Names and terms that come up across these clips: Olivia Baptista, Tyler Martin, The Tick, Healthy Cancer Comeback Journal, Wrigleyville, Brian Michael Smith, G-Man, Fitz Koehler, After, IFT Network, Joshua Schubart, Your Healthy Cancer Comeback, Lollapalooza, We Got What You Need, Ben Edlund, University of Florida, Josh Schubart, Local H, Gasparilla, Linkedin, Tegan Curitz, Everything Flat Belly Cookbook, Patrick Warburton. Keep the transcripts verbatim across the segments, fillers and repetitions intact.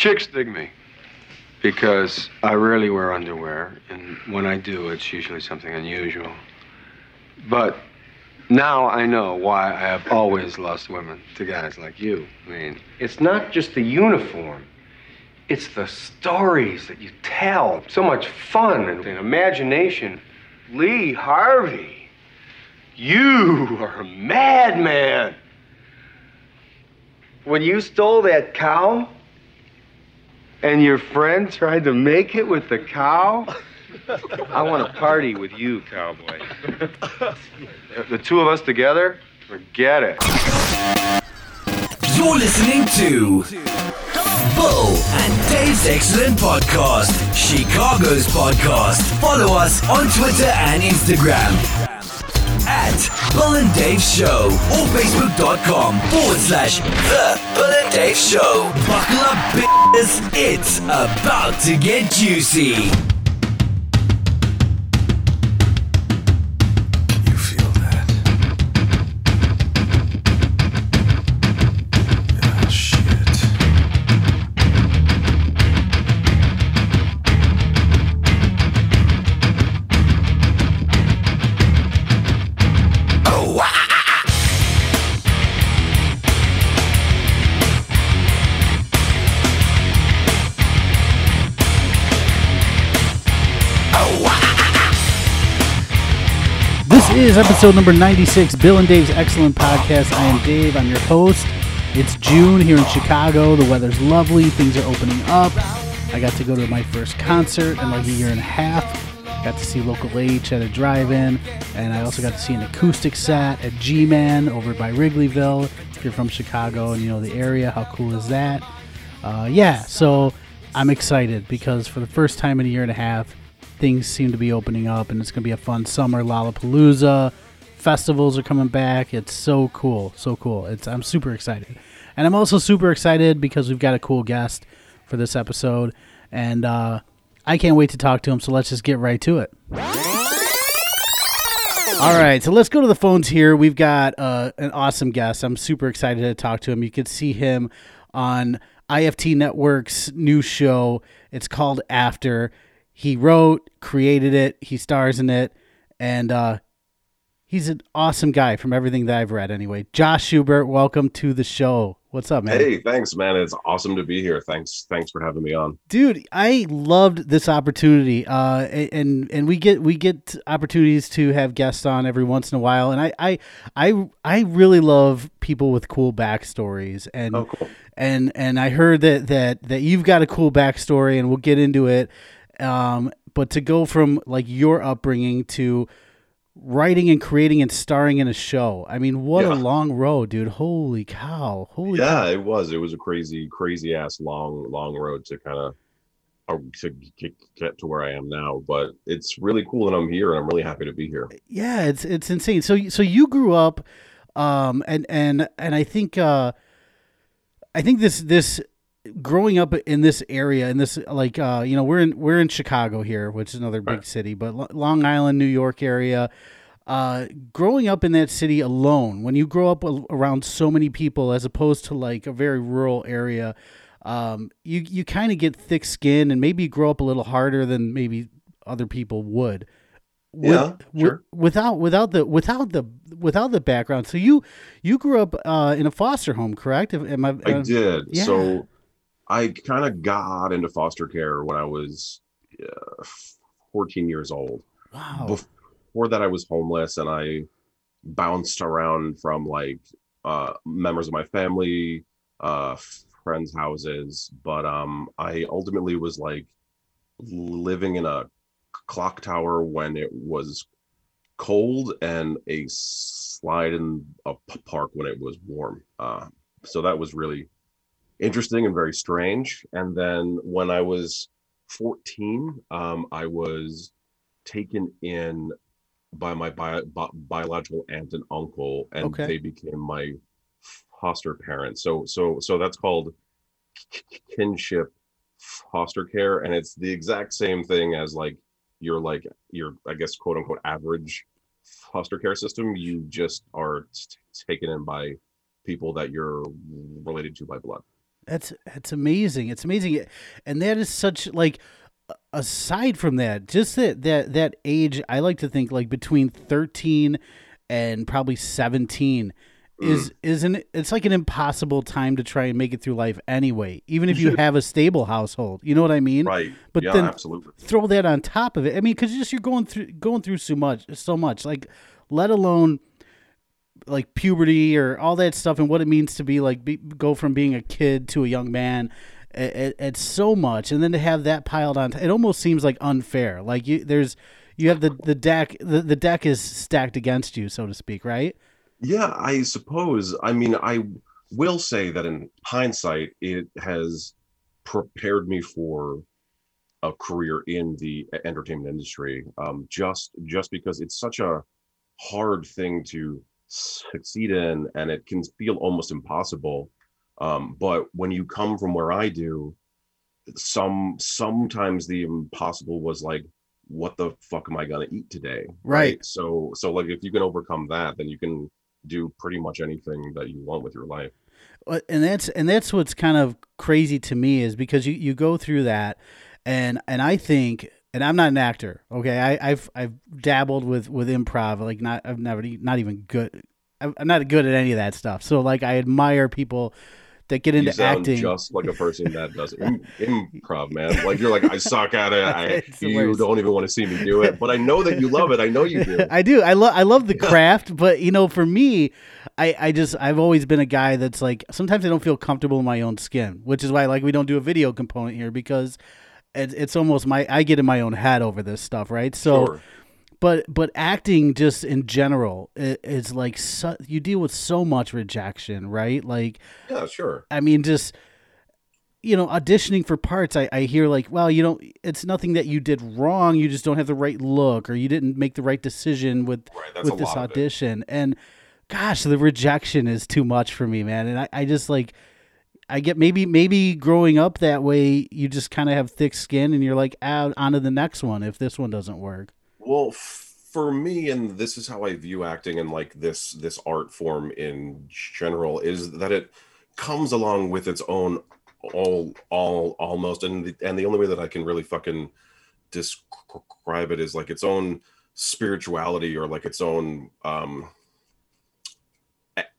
Chicks dig me because I rarely wear underwear, and when I do, it's usually something unusual. But now I know why I have always lost women to guys like you. I mean, it's not just the uniform. It's the stories that you tell. So much fun and, and imagination. Lee Harvey, you are a madman. When you stole that cow and your friend tried to make it with the cow, I want to party with you, cowboy. The two of us together, forget it. You're listening to Bull and Dave's Excellent Podcast, Chicago's podcast. Follow us on Twitter and Instagram at Bull and Dave Show or Facebook.com forward slash The Bull and Dave Show. Buckle up, bitches. It's about to get juicy. This is episode number ninety-six, Bill and Dave's Excellent Podcast. I am Dave, I'm your host. It's June here in Chicago. The weather's lovely, things are opening up. I got to go to my first concert in like a year and a half. Got to see Local H at a drive-in, and I also got to see an acoustic set at G-Man over by Wrigleyville. If you're from Chicago and you know the area, how cool is that? Uh, yeah, so I'm excited because for the first time in a year and a half, things seem to be opening up, and it's going to be a fun summer. Lollapalooza, festivals are coming back. It's so cool, so cool. It's I'm super excited. And I'm also super excited because we've got a cool guest for this episode, and uh, I can't wait to talk to him, so let's just get right to it. All right, so let's go to the phones here. We've got uh, an awesome guest. I'm super excited to talk to him. You can see him on I F T Network's new show. It's called After. He wrote, created it, he stars in it, and uh, he's an awesome guy from everything that I've read anyway. Josh Schubart, welcome to the show. What's up, man? Hey, thanks, man. It's awesome to be here. Thanks thanks for having me on. Dude, I loved this opportunity, uh, and and we get we get opportunities to have guests on every once in a while, and I I I, I really love people with cool backstories. And, oh, cool. and and I heard that, that that you've got a cool backstory, and we'll get into it. Um, but to go from like your upbringing to writing and creating and starring in a show, I mean, what yeah. a long road, dude. Holy cow. Holy Yeah, cow. it was, it was a crazy, crazy ass long, long road to kind of, uh, to get to where I am now, but it's really cool that I'm here and I'm really happy to be here. Yeah. It's, it's insane. So, so you grew up, um, and, and, and I think, uh, I think this, this, growing up in this area, in this like uh you know we're in we're in Chicago here, which is another big city, but L- Long Island, New York area, uh growing up in that city alone, when you grow up a- around so many people as opposed to like a very rural area, um you you kind of get thick skin and maybe grow up a little harder than maybe other people would. With, yeah, sure. with, without without the without the without the background. So you you grew up uh in a foster home, correct? Am I, I did. Yeah. So I kind of got into foster care when I was uh, fourteen years old. Wow. Before that, I was homeless, and I bounced around from like uh, members of my family, uh, friends' houses. But um, I ultimately was like living in a clock tower when it was cold and a slide in a park when it was warm. Uh, so that was really interesting and very strange. And then when I was fourteen, um, I was taken in by my bio, bi- biological aunt and uncle, and okay. they became my foster parents. So, so, so that's called kinship foster care, and it's the exact same thing as like your like your I guess quote unquote average foster care system. You just are t- taken in by people that you're related to by blood. That's that's amazing. It's amazing. And that is such, like, aside from that, just that, that, that age, I like to think, like, between thirteen and probably seventeen is, is an, it's like an impossible time to try and make it through life anyway, even if you have a stable household. You know what I mean? Right. But yeah, then absolutely. Throw that on top of it. I mean, because just you're going through going through so much, so much, like, let alone like puberty or all that stuff and what it means to be like be, go from being a kid to a young man. It, it's so much, and then to have that piled on, it almost seems like unfair. Like you, there's you have the the deck the, the deck is stacked against you, so to speak, right? Yeah, I suppose. I mean, I will say that in hindsight, it has prepared me for a career in the entertainment industry. Um, just just because it's such a hard thing to succeed in, and it can feel almost impossible. Um, but when you come from where I do, some sometimes the impossible was like, what the fuck am I gonna eat today? Right. right? So so like if you can overcome that, then you can do pretty much anything that you want with your life. And that's and that's what's kind of crazy to me, is because you, you go through that, and and I think, and I'm not an actor, okay? I, I've I've dabbled with, with improv, like not I've never not even good. I'm not good at any of that stuff. So like I admire people that get into you sound acting. Just like a person that does Im- improv, man. Like you're like, I suck at it. I, you don't even want to see me do it, but I know that you love it. I know you do. I do. I love. I love the craft, but you know, for me, I, I just I've always been a guy that's like sometimes I don't feel comfortable in my own skin, which is why like we don't do a video component here, because it, it's almost my I get in my own head over this stuff, right? So. Sure. But but acting just in general is like so, you deal with so much rejection, right? Like, yeah, sure. I mean, just, you know, auditioning for parts. I, I hear like, well, you don't. It's nothing that you did wrong. You just don't have the right look, or you didn't make the right decision with right, with this audition. And gosh, the rejection is too much for me, man. And I, I just like. I get maybe maybe growing up that way, you just kind of have thick skin, and you're like, ah, on to the next one if this one doesn't work. Well, for me, and this is how I view acting and like this this art form in general, is that it comes along with its own all all almost, and the, and the only way that I can really fucking describe it is like its own spirituality, or like its own um,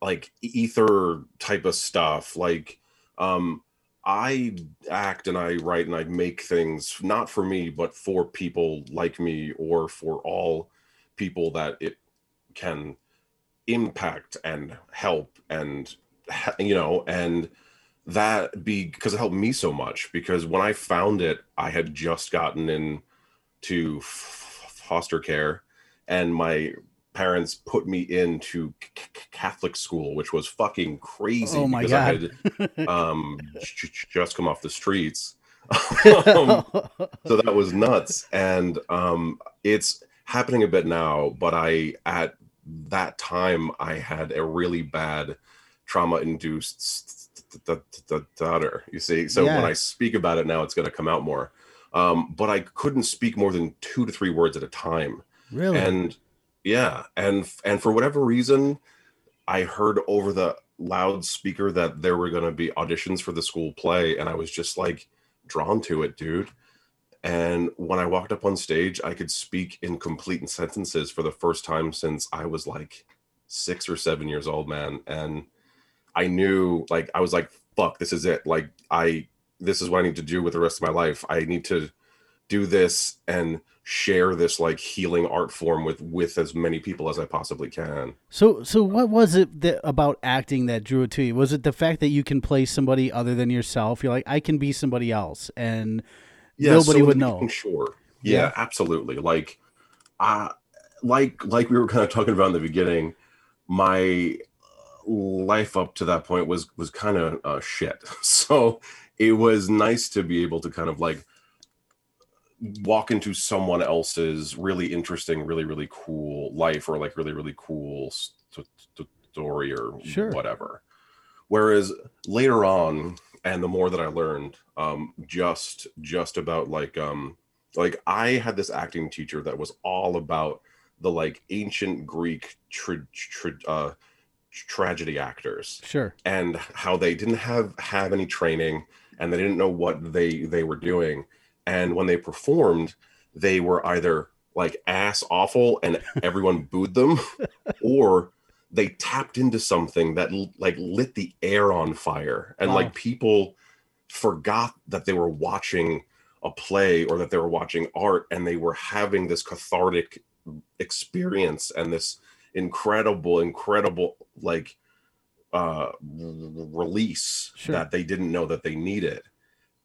like ether type of stuff. Like um, I act and I write and I make things not for me, but for people like me, or for all people that it can impact and help, and, you know, and that be because it helped me so much. Because when I found it, I had just gotten into f- foster care, and my parents put me into c- c- Catholic school, which was fucking crazy. Oh my God. I had um, j- j- just come off the streets. um, so that was nuts. And um, it's happening a bit now, but I, at that time, I had a really bad trauma-induced st- st- st- stutter, you see? So yeah. When I speak about it now, it's going to come out more. Um, but I couldn't speak more than two to three words at a time. Really? And Yeah, and and for whatever reason, I heard over the loudspeaker that there were going to be auditions for the school play, and I was just like drawn to it, dude. And when I walked up on stage, I could speak in complete sentences for the first time since I was like six or seven years old, man. And I knew, like, I was like, fuck, this is it. Like, I this is what I need to do with the rest of my life. I need to do this and share this like healing art form with with as many people as I possibly can. So so what was it that about acting that drew it to you? Was it the fact that you can play somebody other than yourself? You're like, I can be somebody else, and yeah, nobody so would know. Sure. Yeah, yeah, absolutely. Like uh like like we were kind of talking about in the beginning, my life up to that point was was kind of uh, shit. So it was nice to be able to kind of like walk into someone else's really interesting, really, really cool life, or like really, really cool st- st- story or sure. whatever. Whereas later on, and the more that I learned, um, just, just about like, um, like I had this acting teacher that was all about the like ancient Greek tra- tra- uh, tragedy actors, sure, and how they didn't have have any training and they didn't know what they they were doing, and when they performed they were either like ass awful and everyone booed them, or they tapped into something that like lit the air on fire, and wow. like people forgot that they were watching a play or that they were watching art, and they were having this cathartic experience and this incredible incredible like uh release sure. that they didn't know that they needed.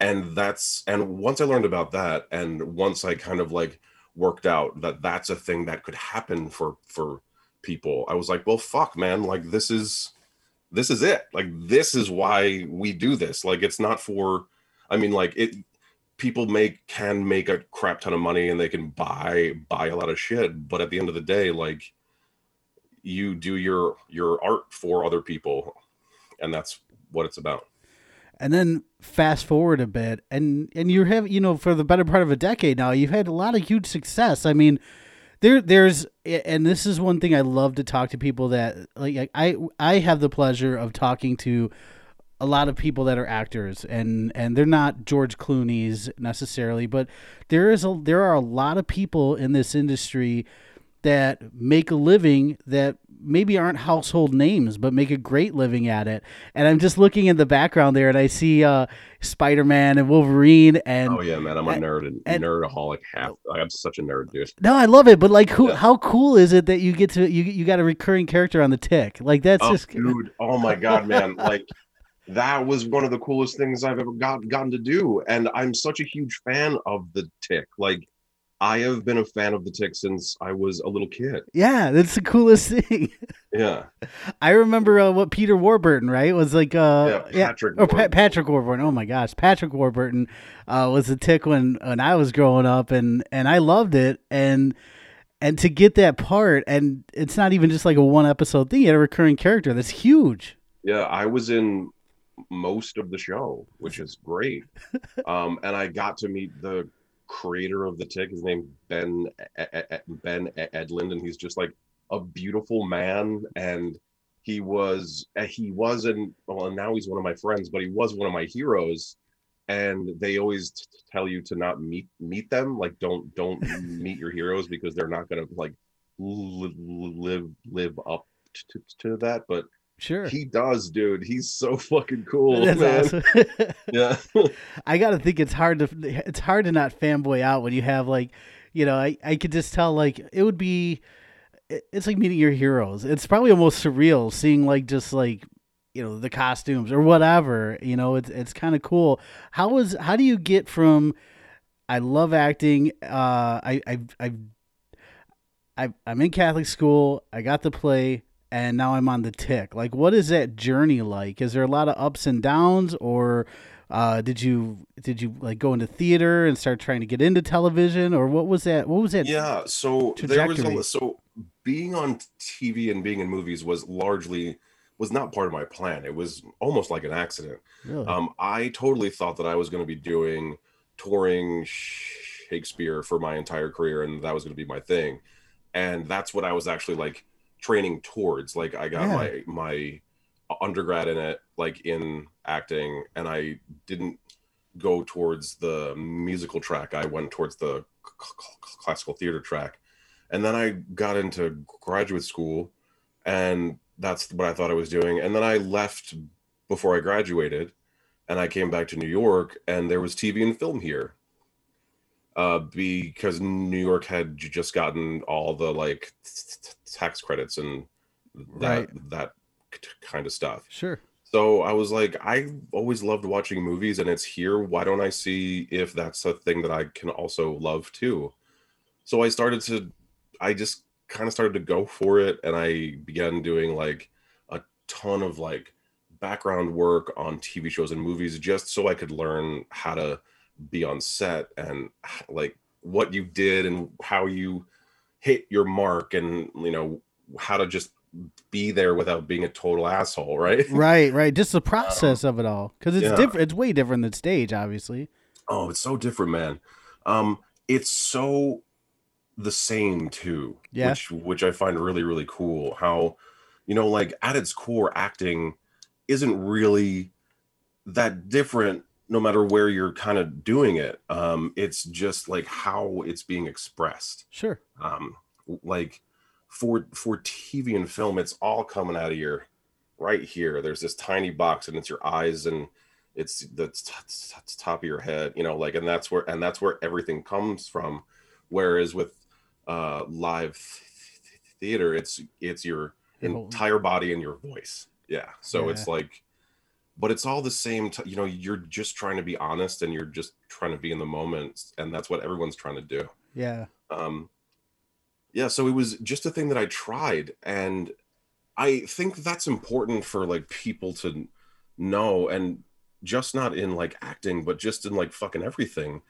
And that's and once I learned about that, and once I kind of like worked out that that's a thing that could happen for for people, I was like, well, fuck, man, like this is this is it. Like this is why we do this. Like it's not for I mean like it people make can make a crap ton of money and they can buy buy a lot of shit, but at the end of the day, like you do your your art for other people, and that's what it's about. And then fast forward a bit, and, and you have, you know, for the better part of a decade now, you've had a lot of huge success. I mean, there there's, and this is one thing I love to talk to people that, like, I I have the pleasure of talking to a lot of people that are actors, and, and they're not George Clooney's necessarily, but there is a, there are a lot of people in this industry that make a living that maybe aren't household names, but make a great living at it. And I'm just looking in the background there, and I see uh, Spider-Man and Wolverine. And oh yeah, man, I'm a and, nerd and, and nerdaholic. Half, I'm such a nerd, dude. No, I love it. But like, who? Yeah. How cool is it that you get to you you got a recurring character on The Tick? Like that's oh, just dude. Oh my god, man! Like that was one of the coolest things I've ever got gotten to do. And I'm such a huge fan of The Tick. Like. I have been a fan of The Tick since I was a little kid. Yeah, that's the coolest thing. Yeah. I remember uh, what Peter Warburton, right? Was like uh yeah, Patrick yeah, or Warburton. Pa- Patrick Warburton. Oh my gosh, Patrick Warburton uh, was The Tick when when I was growing up, and and I loved it, and and to get that part, and it's not even just like a one episode thing, you had a recurring character. That's huge. Yeah, I was in most of the show, which is great. um and I got to meet the creator of The Tick. His name Ben Ben Edlund, and he's just like a beautiful man, and he was he wasn't well now he's one of my friends, but he was one of my heroes, and they always t- tell you to not meet meet them, like don't don't meet your heroes because they're not going to like li- live live up t- to that, but sure. He does, dude. He's so fucking cool, that's man. Awesome. Yeah. I got to think it's hard to it's hard to not fanboy out when you have like, you know, I, I could just tell like it would be it's like meeting your heroes. It's probably almost surreal seeing like just like, you know, the costumes or whatever, you know, it's it's kind of cool. How is how do you get from I love acting, uh I I I I I'm in Catholic school, I got the play, and now I'm on The Tick. Like, what is that journey like? Is there a lot of ups and downs, or uh, did you did you like go into theater and start trying to get into television, or what was that? What was that? Yeah, so trajectory? There was a, so being on T V and being in movies was largely was not part of my plan. It was almost like an accident. Really? Um, I totally thought that I was going to be doing touring Shakespeare for my entire career, and that was going to be my thing, and that's what I was actually like. Training towards like I got yeah. my my undergrad in it, like in acting, and I didn't go towards the musical track. I went towards the classical theater track, and then I got into graduate school, and that's what I thought I was doing. And then I left before I graduated, and I came back to New York, and there was T V and film here. Uh, because New York had just gotten all the like t- t- tax credits and that right. that t- kind of stuff. Sure. So I was like, I always loved watching movies, and it's here. Why don't I see if that's a thing that I can also love too? So I started to, I just kind of started to go for it, and I began doing like a ton of like background work on T V shows and movies, just so I could learn how to be on set and like what you did and how you hit your mark, and you know how to just be there without being a total asshole. Right right right Just the process um, of it all, because it's yeah. different. It's way different than stage, obviously. Oh, it's so different, man. Um it's so the same too, yeah, which, which I find really really cool, how you know, like at its core, acting isn't really that different no matter where you're kind of doing it. Um, it's just like how it's being expressed. Sure. Um, like for for T V and film, it's all coming out of your right here. There's this tiny box and it's your eyes and it's the t- t- t- top of your head, you know, like, and that's where, and that's where everything comes from. Whereas with uh, live th- th- theater, it's, it's your entire body and your voice. Yeah. So yeah. It's like, but it's all the same, t- you know, you're just trying to be honest and you're just trying to be in the moment. And that's what everyone's trying to do. Yeah. Um, yeah. So it was just a thing that I tried. And I think that's important for like people to know, and just not in like acting, but just in like fucking everything.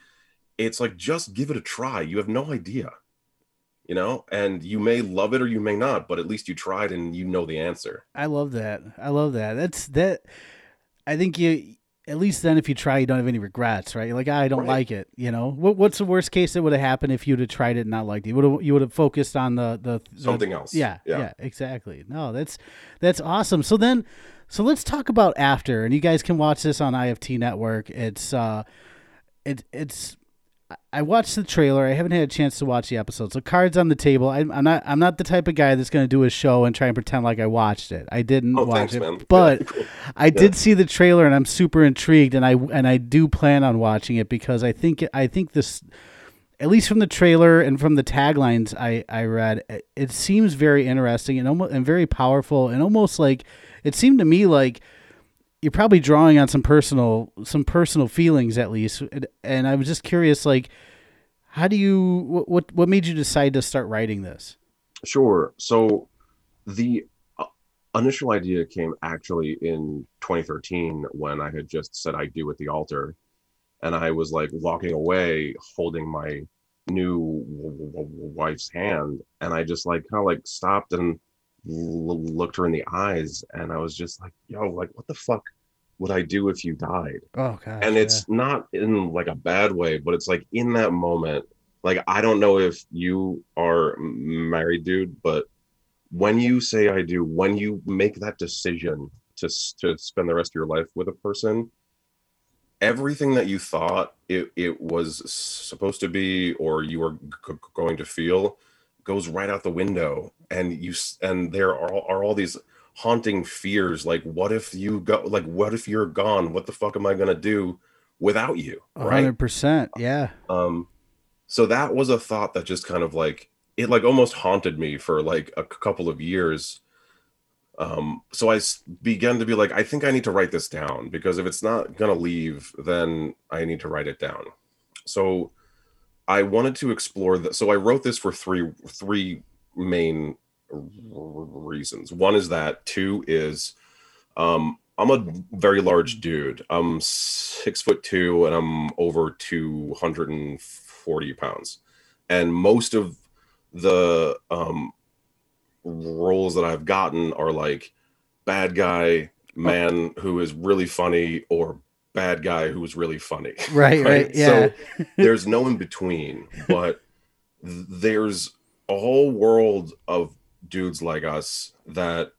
It's like, just give it a try. You have no idea, you know, and you may love it or you may not, but at least you tried and you know the answer. I love that. I love that. That's that. I think you, at least then if you try, you don't have any regrets, right? You're like, I don't right. like it. You know, what, what's the worst case that would have happened if you'd have tried it and not liked it? You would have, you would have focused on the, the something the, else. Yeah, yeah. Yeah, exactly. No, that's, that's awesome. So then, so let's talk about After, and you guys can watch this on I F T Network. It's, uh, it, it's, I watched the trailer. I haven't had a chance to watch the episode. So cards on the table. I, I'm not. I'm not the type of guy that's going to do a show and try and pretend like I watched it. I didn't oh, watch thanks, it, man. But yeah. I did yeah. see the trailer, and I'm super intrigued. And I and I do plan on watching it because I think I think this, at least from the trailer and from the taglines I, I read, it seems very interesting and almost and very powerful and almost like it seemed to me like. You're probably drawing on some personal, some personal feelings at least. And I was just curious, like, how do you, what, what, what made you decide to start writing this? Sure. So the initial idea came actually in twenty thirteen when I had just said I do at the altar. And I was like walking away, holding my new wife's hand. And I just like, kind of like stopped and looked her in the eyes. And I was just like, yo, like, what the fuck would I do if you died? Oh god! And it's yeah. not in like a bad way, but it's like in that moment, like, I don't know if you are married, dude, but when you say I do, when you make that decision to to spend the rest of your life with a person, everything that you thought it, it was supposed to be, or you were g- going to feel goes right out the window. And you, and there are, are all these haunting fears. Like, what if you go, like, what if you're gone? What the fuck am I going to do without you? Right. one hundred percent. Yeah. Um, so that was a thought that just kind of like, it like almost haunted me for like a couple of years. Um, so I began to be like, I think I need to write this down because if it's not going to leave, then I need to write it down. So I wanted to explore that. So I wrote this for three, three, main reasons. One is that. Two is um I'm a very large dude. I'm six foot two and I'm over two hundred forty pounds, and most of the um roles that I've gotten are like bad guy man who is really funny or bad guy who is really funny, right right, right? Yeah. So there's no in between, but there's a whole world of dudes like us that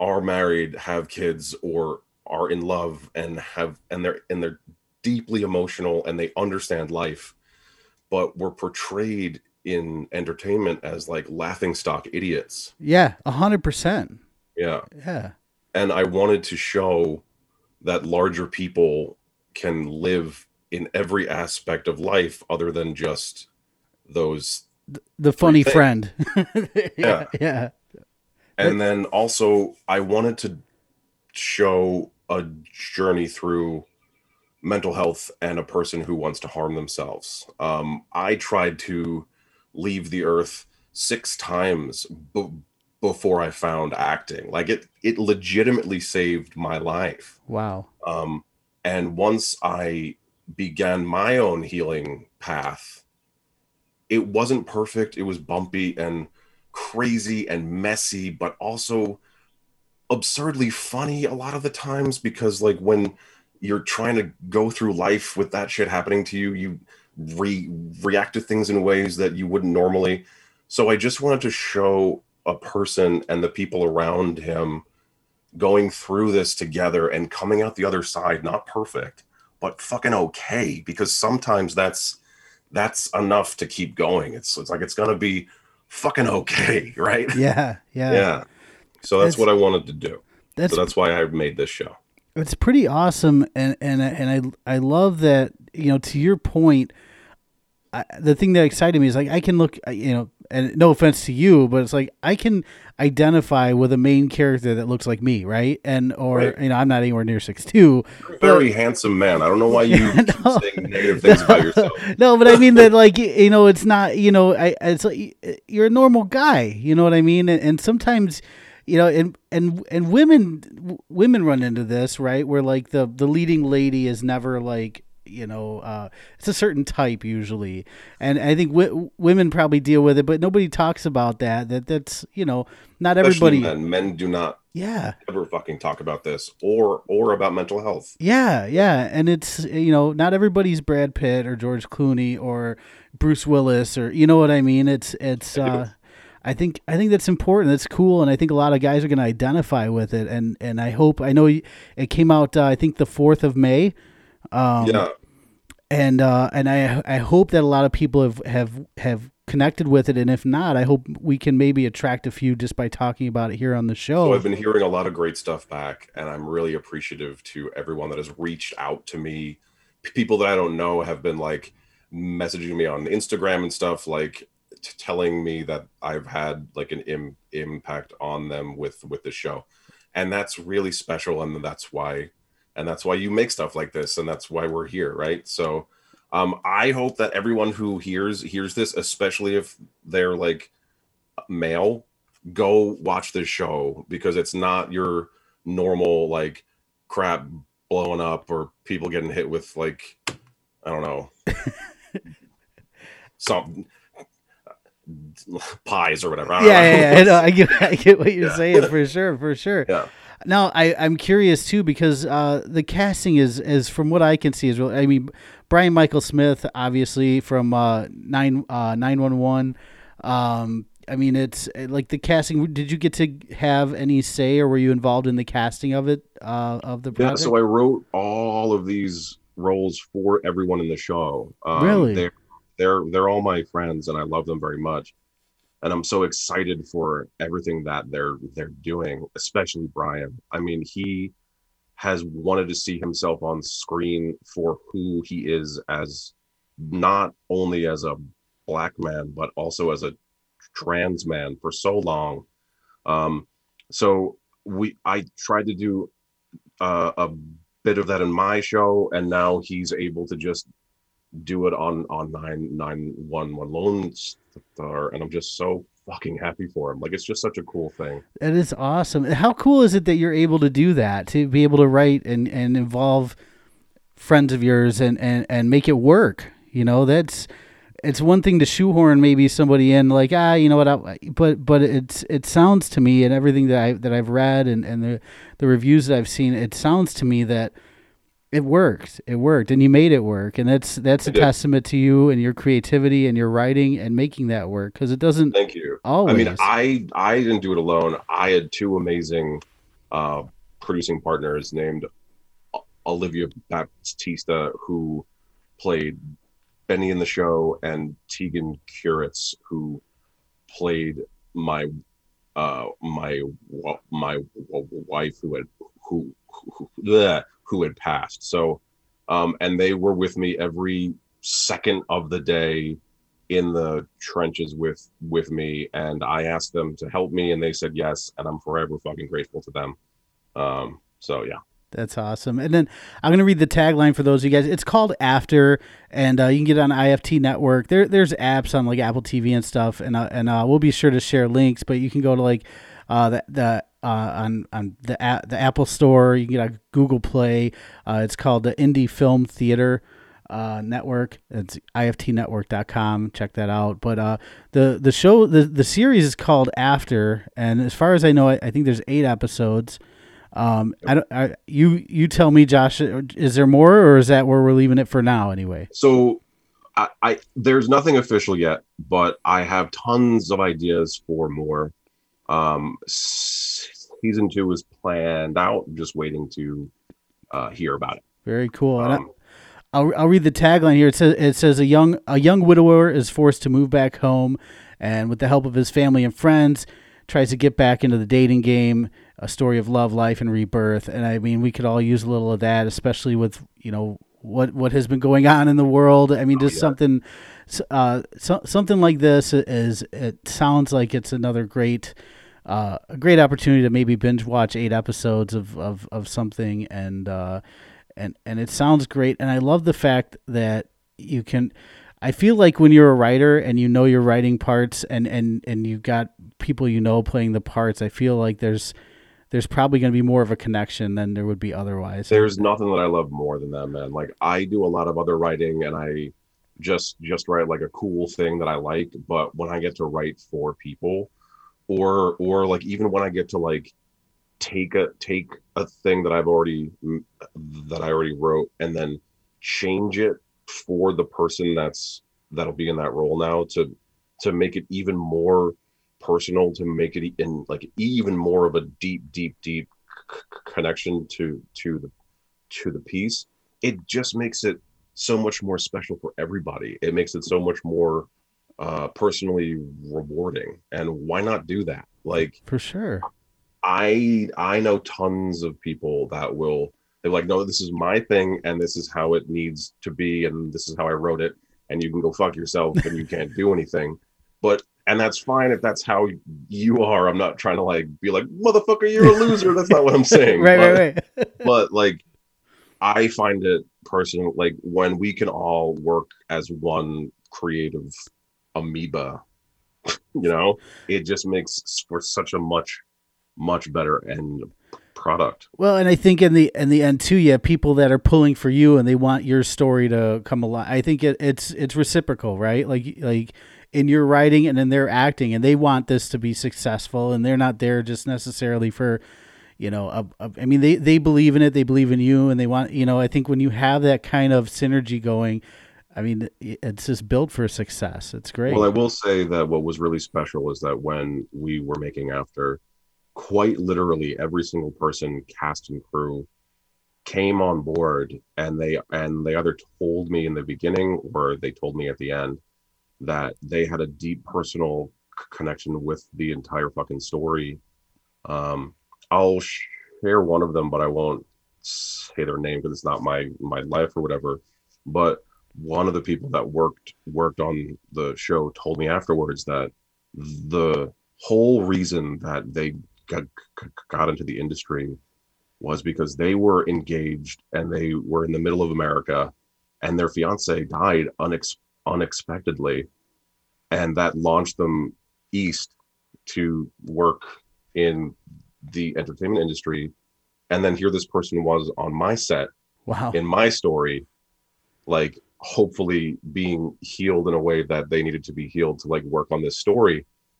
are married, have kids, or are in love and have, and they're, and they're deeply emotional and they understand life, but we're portrayed in entertainment as like laughingstock idiots. Yeah. A hundred percent. Yeah. Yeah. And I wanted to show that larger people can live in every aspect of life other than just those the funny friend. yeah, yeah. And then also I wanted to show a journey through mental health and a person who wants to harm themselves. Um, I tried to leave the earth six times b- before I found acting. Like it, it legitimately saved my life. Wow. Um, and once I began my own healing path, it wasn't perfect. It was bumpy and crazy and messy, but also absurdly funny a lot of the times, because like when you're trying to go through life with that shit happening to you, you re- react to things in ways that you wouldn't normally. So I just wanted to show a person and the people around him going through this together and coming out the other side, not perfect, but fucking okay, because sometimes that's that's enough to keep going. It's it's like it's gonna be fucking okay, right? Yeah, yeah, yeah. So that's, that's what I wanted to do. That's, so that's why I made this show. It's pretty awesome, and and and I I love that. You know, to your point, I, the thing that excited me is like I can look. You know, and no offense to you, but it's like I can identify with a main character that looks like me, right? And or right. You know, I'm not anywhere near six two. You're a very handsome man. I don't know why you yeah, keep no, saying negative things no, about yourself. No, but I mean that, like, you know, it's not, you know, I it's like, you're a normal guy. You know what I mean? And, and sometimes, you know, and and and women women run into this, right? Where like the the leading lady is never like, you know, uh, it's a certain type usually. And I think w- women probably deal with it, but nobody talks about that, that that's, you know, not especially everybody. Men. men do not yeah. ever fucking talk about this or, or about mental health. Yeah. Yeah. And it's, you know, not everybody's Brad Pitt or George Clooney or Bruce Willis or, you know what I mean? It's, it's, uh, I think I think that's important. That's cool, and I think a lot of guys are going to identify with it. And, and I hope I know it came out. Uh, I think the fourth of May. Um, yeah. And uh, and I I hope that a lot of people have, have have connected with it, and if not, I hope we can maybe attract a few just by talking about it here on the show. So I've been hearing a lot of great stuff back, and I'm really appreciative to everyone that has reached out to me. People that I don't know have been like messaging me on Instagram and stuff, like t- telling me that I've had like an im- impact on them with with the show, and that's really special, and that's why. And that's why you make stuff like this, and that's why we're here, right? So um, I hope that everyone who hears hears this, especially if they're like male, go watch this show, because it's not your normal like crap blowing up or people getting hit with like, I don't know, something. Pies or whatever. I don't yeah, know. yeah, I, know. I get, I get what you're yeah. saying for sure, for sure. Yeah. Now I, I'm curious too, because uh, the casting is, is from what I can see is really. I mean, Brian Michael Smith, obviously from uh, nine uh, nine one one. I mean, it's like the casting. Did you get to have any say, or were you involved in the casting of it uh, of the project? Yeah, so I wrote all of these roles for everyone in the show. Um, really. They're- They're they're all my friends, and I love them very much, and I'm so excited for everything that they're they're doing, especially Brian. I mean, he has wanted to see himself on screen for who he is, as not only as a black man but also as a trans man for so long. Um, so we I tried to do uh, a bit of that in my show, and now he's able to just do it on on nine nine one one Lone Star, and I'm just so fucking happy for him. Like, it's just such a cool thing. That is awesome. How cool is it that you're able to do that, to be able to write and and involve friends of yours and and and make it work? You know, that's it's one thing to shoehorn maybe somebody in, like ah, you know what? I, but but it's it sounds to me, and everything that I that I've read and and the the reviews that I've seen, it sounds to me that. It worked. It worked, and you made it work, and that's that's I a did. testament to you and your creativity and your writing and making that work, because it doesn't. Thank you. Always. I mean, I I didn't do it alone. I had two amazing uh, producing partners named Olivia Baptista, who played Benny in the show, and Tegan Curitz, who played my uh, my my wife, who had who who. Bleh. who had passed. So, um, and they were with me every second of the day in the trenches with, with me. And I asked them to help me, and they said yes. And I'm forever fucking grateful to them. Um, so yeah. That's awesome. And then I'm going to read the tagline for those of you guys. It's called After, and uh, you can get it on I F T Network. There, there's apps on like Apple T V and stuff. And, uh, and uh, we'll be sure to share links, but you can go to like uh, the, the, Uh, on on the a- the Apple Store, you can get a Google Play. Uh, it's called the Indie Film Theater uh, Network. It's I F T network dot com. Check that out. But uh, the the show the, the series is called After, and as far as I know, I, I think there's eight episodes. Um, I don't. I, you you tell me, Josh. Is there more, or is that where we're leaving it for now? Anyway, so I, I there's nothing official yet, but I have tons of ideas for more. Um, season two is planned out, just waiting to uh, hear about it. Very cool. Um, and I, I'll I'll read the tagline here. It says it says a young a young widower is forced to move back home, and with the help of his family and friends, tries to get back into the dating game. A story of love, life, and rebirth. And I mean, we could all use a little of that, especially with, you know, what what has been going on in the world. I mean, just oh, yeah. something uh so, something like this is, it sounds like it's another great uh a great opportunity to maybe binge watch eight episodes of of, of something, and uh and and it sounds great. And I love the fact that you can, I feel like when you're a writer and you know you're writing parts, and and and you've got people you know playing the parts, I feel like there's there's probably going to be more of a connection than there would be otherwise. There's nothing that I love more than that, man. Like, I do a lot of other writing, and I just just write like a cool thing that I like. But when I get to write for people, or or like even when I get to like take a take a thing that I've already that I already wrote and then change it for the person that's that'll be in that role now, to to make it even more personal, to make it in like even more of a deep deep deep c- connection to to the to the piece. It just makes it so much more special for everybody. It makes it so much more uh personally rewarding, and why not do that? Like, for sure. I i know tons of people that will, they're like, no, this is my thing and this is how it needs to be and this is how I wrote it, and you can go fuck yourself and you can't do anything. But and that's fine if that's how you are. I'm not trying to like be like, motherfucker, you're a loser. That's not what I'm saying. right, but, right, right. But like, I find it personal, like when we can all work as one creative amoeba, you know, it just makes for such a much, much better end product. Well, and I think in the in the end too, you have people that are pulling for you and they want your story to come alive. I think it, it's it's reciprocal, right? Like like. in your writing and in their acting, and they want this to be successful, and they're not there just necessarily for, you know, a, a, I mean, they, they believe in it, they believe in you, and they want, you know, I think when you have that kind of synergy going, I mean, it's just built for success. It's great. Well, I will say that what was really special is that when we were making After, quite literally every single person, cast and crew, came on board, and they, and they either told me in the beginning or they told me at the end that they had a deep personal c- connection with the entire fucking story. Um, I'll share one of them, but I won't say their name because it's not my my life or whatever. But one of the people that worked worked on the show told me afterwards that the whole reason that they got got into the industry was because they were engaged and they were in the middle of America, and their fiance died unexpectedly. unexpectedly, and that launched them east to work in the entertainment industry. And then here this person was on my set, wow, in my story, like hopefully being healed in a way that they needed to be healed to like work on this story.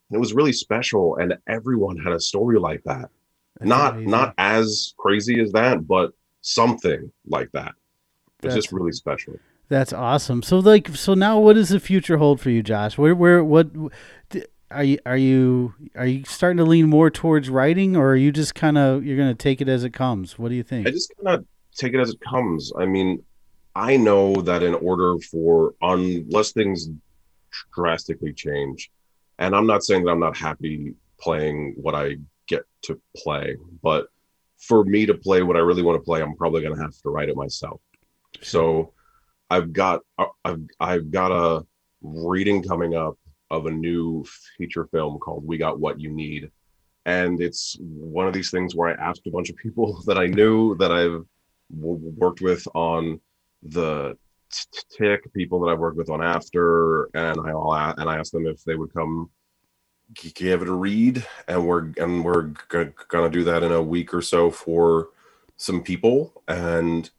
And it was really special, and everyone had a story like that. That's not amazing. Not as crazy as that, but something like that. It's That's- just really special. That's awesome. So like, so now what does the future hold for you, Josh? Where, where, what are you, are you, are you starting to lean more towards writing, or are you just kind of, you're going to take it as it comes? What do you think? I just kind of take it as it comes. I mean, I know that in order for, unless things drastically change, and I'm not saying that I'm not happy playing what I get to play, but for me to play what I really want to play, I'm probably going to have to write it myself. So I've got I've I've got a reading coming up of a new feature film called We Got What You Need, and it's one of these things where I asked a bunch of people that I knew, that I've w- worked with on The Tick, people that I've worked with on After, and I all and I asked them if they would come give it a read, and we're and we're g- gonna do that in a week or so for some people, and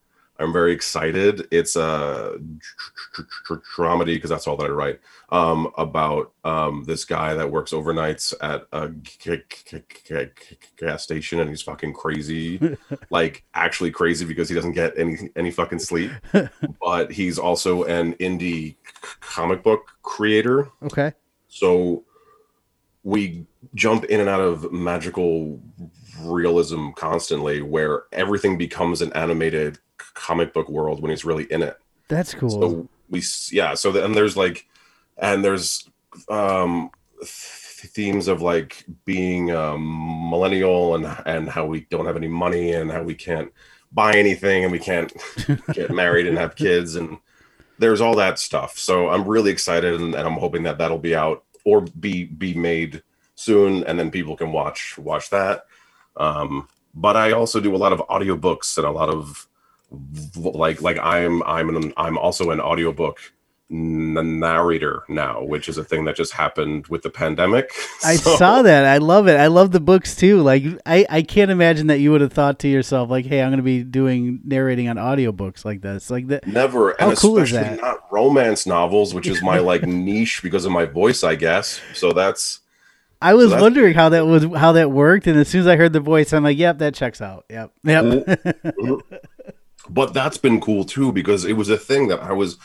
I'm very excited. It's a tr- tr- tr- dramedy, because that's all that I write, um, about um, this guy that works overnights at a g- g- g- g- gas station, and he's fucking crazy, like actually crazy, because he doesn't get any any fucking sleep. But he's also an indie c- comic book creator. Okay. So we jump in and out of magical realism constantly, where everything becomes an animated comic book world when he's really in it. That's cool. So we, yeah. So then there's like, and there's um, th- themes of like being um, millennial and and how we don't have any money and how we can't buy anything and we can't get married and have kids, and there's all that stuff. So I'm really excited, and, and I'm hoping that that'll be out or be be made soon, and then people can watch watch that. Um, but I also do a lot of audiobooks and a lot of like like I'm I'm an, I'm also an audiobook narrator now, which is a thing that just happened with the pandemic. I so. saw that. I love it. I love the books too. Like I, I can't imagine that you would have thought to yourself like, hey, I'm going to be doing narrating on audiobooks like this. Like that. Never. How and cool especially is that? Not romance novels, which is my like niche because of my voice, I guess. So that's, I was so that's, wondering how that was, how that worked. And as soon as I heard the voice, I'm like, yep, that checks out. Yep. Yep. Mm-hmm. But that's been cool too, because it was a thing that I was,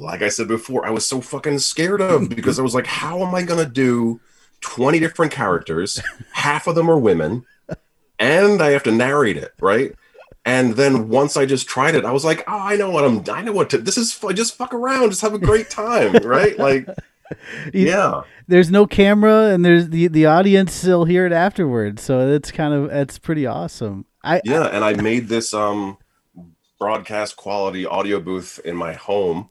like I said before, I was so fucking scared of, because I was like, how am I going to do twenty different characters? Half of them are women, and I have to narrate it, right? And then once I just tried it, I was like, oh, I know what I'm, I know what to, this is, just fuck around, just have a great time, right? Like, you, yeah. There's no camera, and there's the, the audience will hear it afterwards. So it's kind of, it's pretty awesome. I Yeah, I, and I made this um broadcast quality audio booth in my home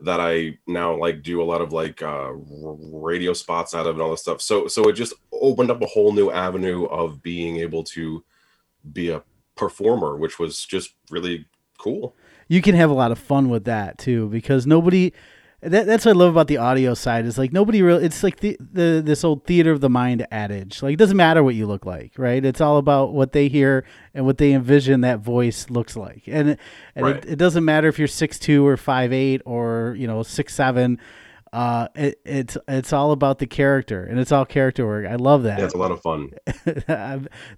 that I now like do a lot of like uh, radio spots out of and all this stuff. So so it just opened up a whole new avenue of being able to be a performer, which was just really cool. You can have a lot of fun with that too, because nobody, that, that's what I love about the audio side, is like nobody really, it's like the, the this old theater of the mind adage. Like it doesn't matter what you look like, right? It's all about what they hear and what they envision that voice looks like. And, and right. it, it doesn't matter if you're six two or five eight or, you know, six seven. Uh, it, it's it's all about the character, and it's all character work. I love that. That's yeah, a lot of fun.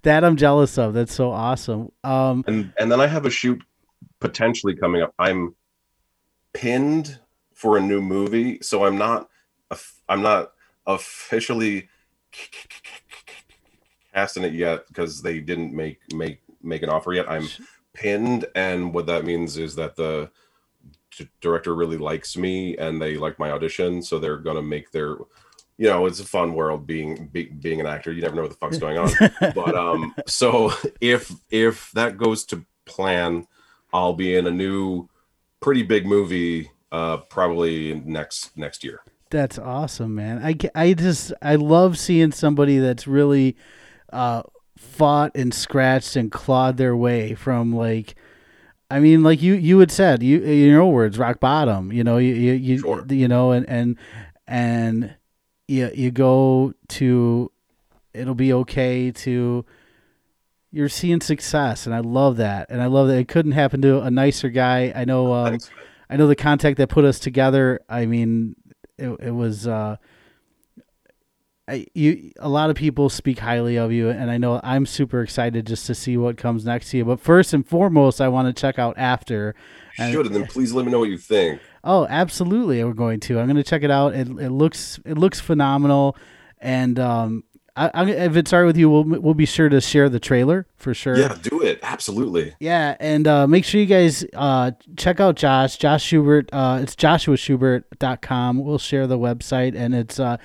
That I'm jealous of. That's so awesome. Um, and, and then I have a shoot potentially coming up. I'm pinned for a new movie, so I'm not I'm not officially casting it yet, because they didn't make make make an offer yet. I'm pinned, and what that means is that the d- director really likes me, and they like my audition, so they're gonna make their, you know, it's a fun world being be, being an actor. You never know what the fuck's going on. But um, so if if that goes to plan, I'll be in a new pretty big movie. Uh, probably next next year. That's awesome, man. I, I just I love seeing somebody that's really uh, fought and scratched and clawed their way from, like, I mean, like you you had said, you in your own words, rock bottom. You know, you you you, sure. you know, and and and you you go to, it'll be okay to. You're seeing success, and I love that, and I love that it couldn't happen to a nicer guy. I know. Um, Thanks. I know the contact that put us together. I mean, it, it was uh, I, you. A lot of people speak highly of you, and I know I'm super excited just to see what comes next to you. But first and foremost, I want to check out After. You should, and then please let me know what you think. Oh, absolutely, we're going to. I'm going to check it out. It it looks it looks phenomenal, and um, I, I, if it's all right with you, we'll we'll be sure to share the trailer for sure. Yeah, do it. Absolutely. Yeah, and uh, make sure you guys uh, check out Josh, Josh Schubart. Uh, it's joshua schubart dot com. We'll share the website, and it's uh,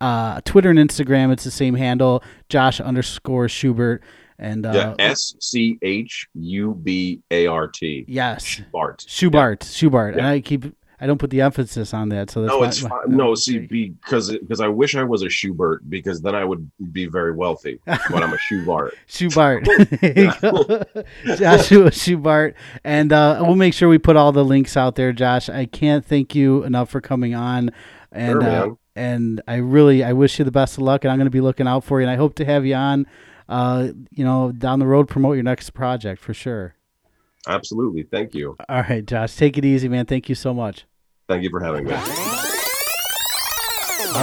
uh, Twitter and Instagram. It's the same handle, Josh underscore Schubart. And uh, yeah, S C H U B A R T. Yes. Schubart. Schubart. Yeah. Schubart. Yeah. And I keep... I don't put the emphasis on that, so that's no. Why, it's why, no, no. See, because because I wish I was a Schubert, because then I would be very wealthy. But I'm a Schubart. Schubart, Joshua Schubart, and uh, we'll make sure we put all the links out there. Josh, I can't thank you enough for coming on, and sure, uh, and I really I wish you the best of luck, and I'm going to be looking out for you, and I hope to have you on, uh, you know, down the road, promote your next project for sure. Absolutely, thank you. All right, Josh, take it easy, man. Thank you so much. Thank you for having me. All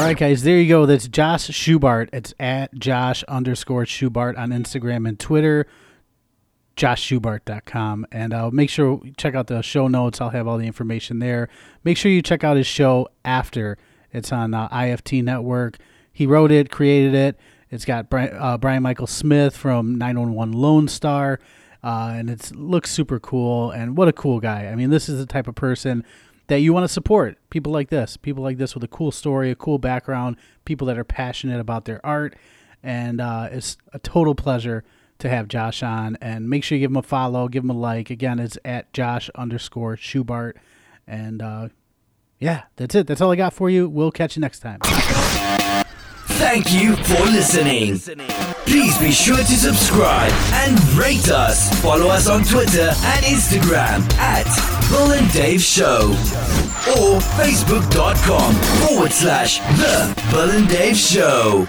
right, guys, there you go. That's Josh Schubart. It's at Josh underscore Schubart on Instagram and Twitter, josh schubart dot com. And uh, make sure you check out the show notes. I'll have all the information there. Make sure you check out his show After. It's on uh, I F T Network. He wrote it, created it. It's got Brian, uh, Brian Michael Smith from nine one one Lone Star, uh, and it looks super cool. And what a cool guy. I mean, this is the type of person that you want to support. People like this, people like this with a cool story, a cool background, people that are passionate about their art. And uh, it's a total pleasure to have Josh on. And make sure you give him a follow, give him a like. Again, it's at Josh underscore Schubart. And uh, yeah, that's it. That's all I got for you. We'll catch you next time. Thank you for listening. Please be sure to subscribe and rate us. Follow us on Twitter and Instagram at Bill and Dave Show or facebook dot com forward slash The Bill and Dave Show.